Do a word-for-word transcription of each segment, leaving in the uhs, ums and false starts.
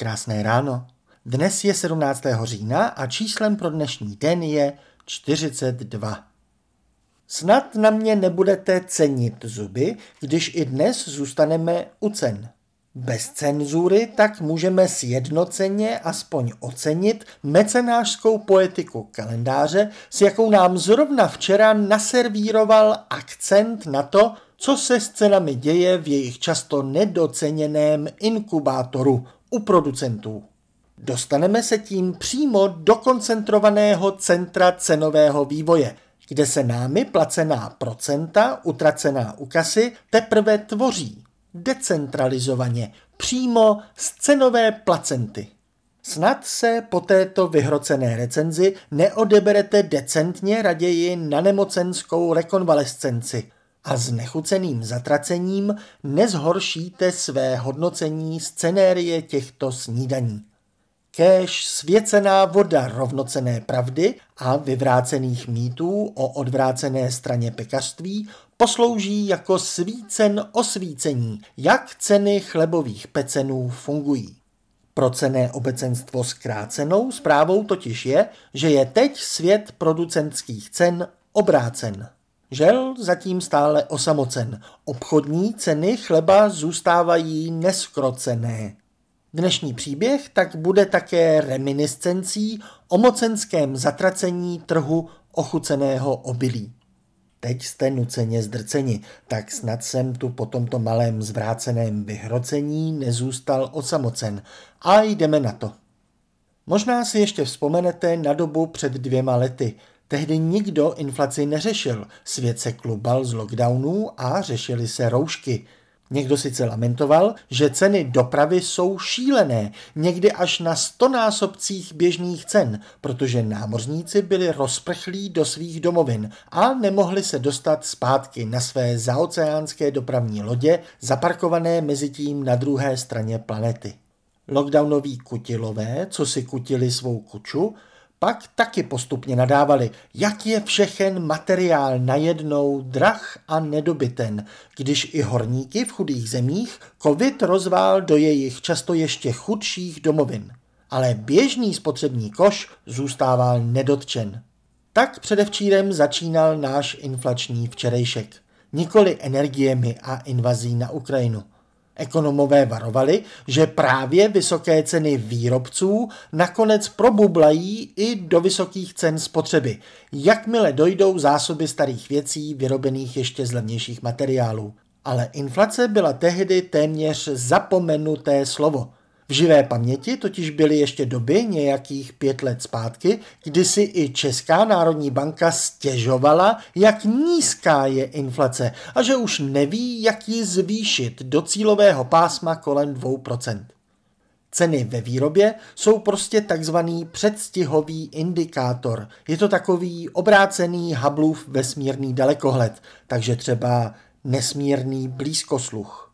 Krásné ráno. Dnes je sedmnáctého října a číslem pro dnešní den je čtyřicet dva. Snad na mě nebudete cenit zuby, když i dnes zůstaneme u cen. Bez cenzury tak můžeme sjednoceně aspoň ocenit mecenářskou poetiku kalendáře, s jakou nám zrovna včera naservíroval akcent na to, co se s cenami děje v jejich často nedoceněném inkubátoru u producentů. Dostaneme se tím přímo do koncentrovaného centra cenového vývoje, kde se námi placená procenta utracená u kasy teprve tvoří decentralizovaně, přímo z cenové placenty. Snad se po této vyhrocené recenzi neodeberete decentně raději na nemocenskou rekonvalescenci a s nechuceným zatracením nezhoršíte své hodnocení scenérie těchto snídaní. Kéž svěcená voda rovnocenné pravdy a vyvrácených mýtů o odvrácené straně pekařství poslouží jako svícen osvícení, jak ceny chlebových pecenů fungují. Pro cenné obecenstvo zkrácenou zprávou totiž je, že je teď svět producentských cen obrácen. Žel zatím stále osamocen. Obchodní ceny chleba zůstávají neskrocené. Dnešní příběh tak bude také reminiscencí o mocenském zatracení trhu ochuceného obilí. Teď jste nuceně zdrceni, tak snad jsem tu po tomto malém zvráceném vyhrocení nezůstal osamocen. A jdeme na to. Možná si ještě vzpomenete na dobu před dvěma lety. Tehdy nikdo inflaci neřešil, svět se klubal z lockdownů a řešily se roušky. Někdo sice lamentoval, že ceny dopravy jsou šílené, někdy až na stonásobcích běžných cen, protože námořníci byli rozprchlí do svých domovin a nemohli se dostat zpátky na své zaoceánské dopravní lodě, zaparkované mezitím na druhé straně planety. Lockdownoví kutilové, co si kutili svou kuču, pak taky postupně nadávali, jak je všechen materiál najednou drah a nedobyten, když i horníky v chudých zemích covid rozvál do jejich často ještě chudších domovin. Ale běžný spotřební koš zůstával nedotčen. Tak předevčírem začínal náš inflační včerejšek. Nikoli energiemi a invazí na Ukrajinu. Ekonomové varovali, že právě vysoké ceny výrobců nakonec probublají i do vysokých cen spotřeby, jakmile dojdou zásoby starých věcí vyrobených ještě z levnějších materiálů. Ale inflace byla tehdy téměř zapomenuté slovo. V živé paměti totiž byly ještě doby nějakých pět let zpátky, kdy si i Česká národní banka stěžovala, jak nízká je inflace a že už neví, jak ji zvýšit do cílového pásma kolem dvě procenta. Ceny ve výrobě jsou prostě takzvaný předstihový indikátor. Je to takový obrácený Hubbleův vesmírný dalekohled, takže třeba nesmírný blízkosluch.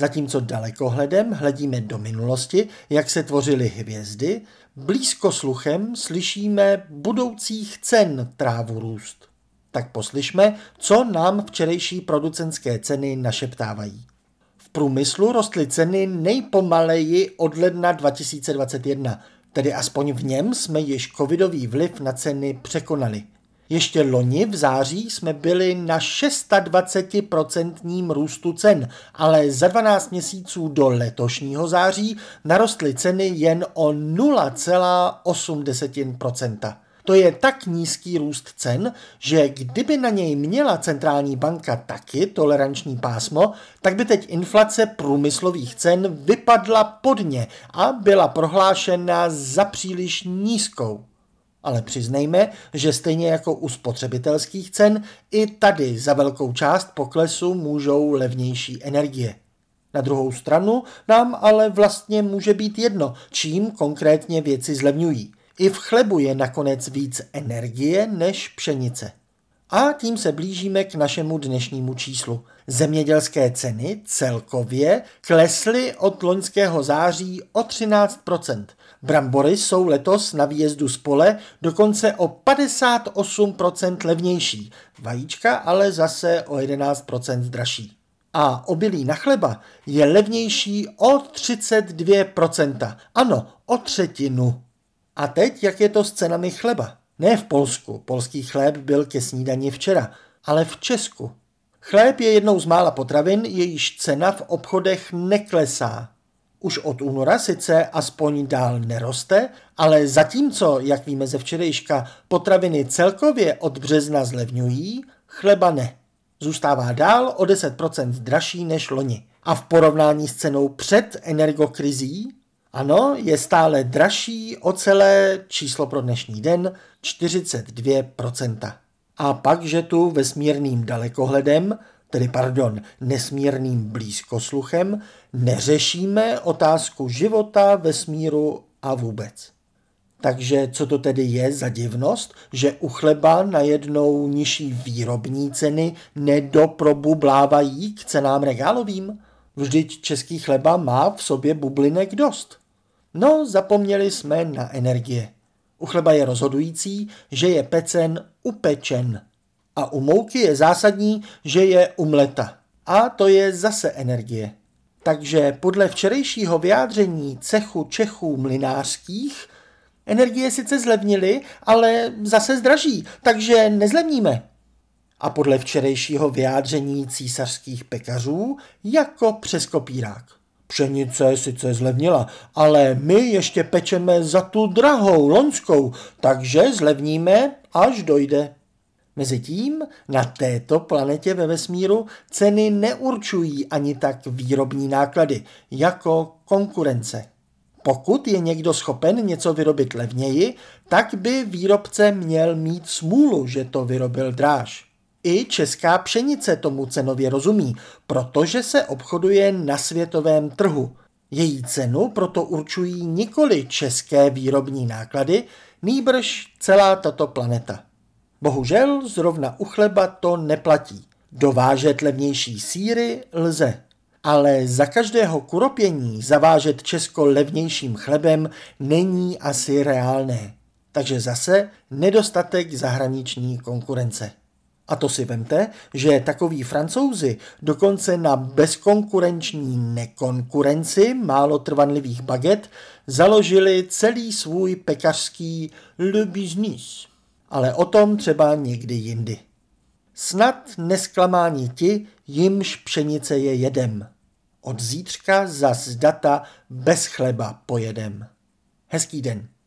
Zatímco dalekohledem hledíme do minulosti, jak se tvořily hvězdy, blízkosluchem slyšíme budoucích cen trávu růst. Tak poslyšme, co nám včerejší producentské ceny našeptávají. V průmyslu rostly ceny nejpomaleji od ledna dva tisíce dvacet jedna, tedy aspoň v něm jsme již covidový vliv na ceny překonali. Ještě loni v září jsme byli na dvacet šest procent růstu cen, ale za dvanáct měsíců do letošního září narostly ceny jen o nula celá osm procenta. To je tak nízký růst cen, že kdyby na něj měla centrální banka taky toleranční pásmo, tak by teď inflace průmyslových cen vypadla pod ně a byla prohlášena za příliš nízkou. Ale přiznejme, že stejně jako u spotřebitelských cen, i tady za velkou část poklesu můžou levnější energie. Na druhou stranu nám ale vlastně může být jedno, čím konkrétně věci zlevňují. I v chlebu je nakonec víc energie než pšenice. A tím se blížíme k našemu dnešnímu číslu. Zemědělské ceny celkově klesly od loňského září o třináct procent. Brambory jsou letos na výjezdu z pole dokonce o padesát osm procent levnější, vajíčka ale zase o jedenáct procent dražší. a obilí na chleba je levnější o třicet dva procenta. Ano, o třetinu. A teď, jak je to s cenami chleba? Ne v Polsku, polský chléb byl ke snídani včera, ale v Česku. Chléb je jednou z mála potravin, jejíž cena v obchodech neklesá. Už od února sice aspoň dál neroste, ale zatímco, jak víme ze včerejška, potraviny celkově od března zlevňují, chleba ne. Zůstává dál o deset procent dražší než loni. A v porovnání s cenou před energokrizí, ano, je stále dražší o celé číslo pro dnešní den čtyřicet dva procenta. A pak, že tu vesmírným dalekohledem, tedy pardon, nesmírným blízkosluchem, neřešíme otázku života, vesmíru a vůbec. Takže co to tedy je za divnost, že u chleba najednou nižší výrobní ceny nedoprobublávají k cenám regálovým? Vždyť český chleba má v sobě bublinek dost. No, zapomněli jsme na energie. U chleba je rozhodující, že je pecen upečen. A u mouky je zásadní, že je umleta. A to je zase energie. Takže podle včerejšího vyjádření cechu Čechů mlynářských energie sice zlevnily, ale zase zdraží, takže nezlevníme. A podle včerejšího vyjádření císařských pekařů jako přes kopírák. Pšenice sice zlevnila, ale my ještě pečeme za tu drahou loňskou, takže zlevníme, až dojde. Mezitím na této planetě ve vesmíru ceny neurčují ani tak výrobní náklady jako konkurence. Pokud je někdo schopen něco vyrobit levněji, tak by výrobce měl mít smůlu, že to vyrobil dráž. I česká pšenice tomu cenově rozumí, protože se obchoduje na světovém trhu. Její cenu proto určují nikoli české výrobní náklady, nýbrž celá tato planeta. Bohužel zrovna u chleba to neplatí. Dovážet levnější sýry lze. Ale za každého kuropění zavážet Česko levnějším chlebem není asi reálné. Takže zase nedostatek zahraniční konkurence. A to si vemte, že takoví Francouzi dokonce na bezkonkurenční nekonkurenci málo trvanlivých baget založili celý svůj pekařský le business. Ale o tom třeba někdy jindy. Snad nesklamáni ti, jimž pšenice je jedem. Od zítřka zas data bez chleba pojedem. Hezký den.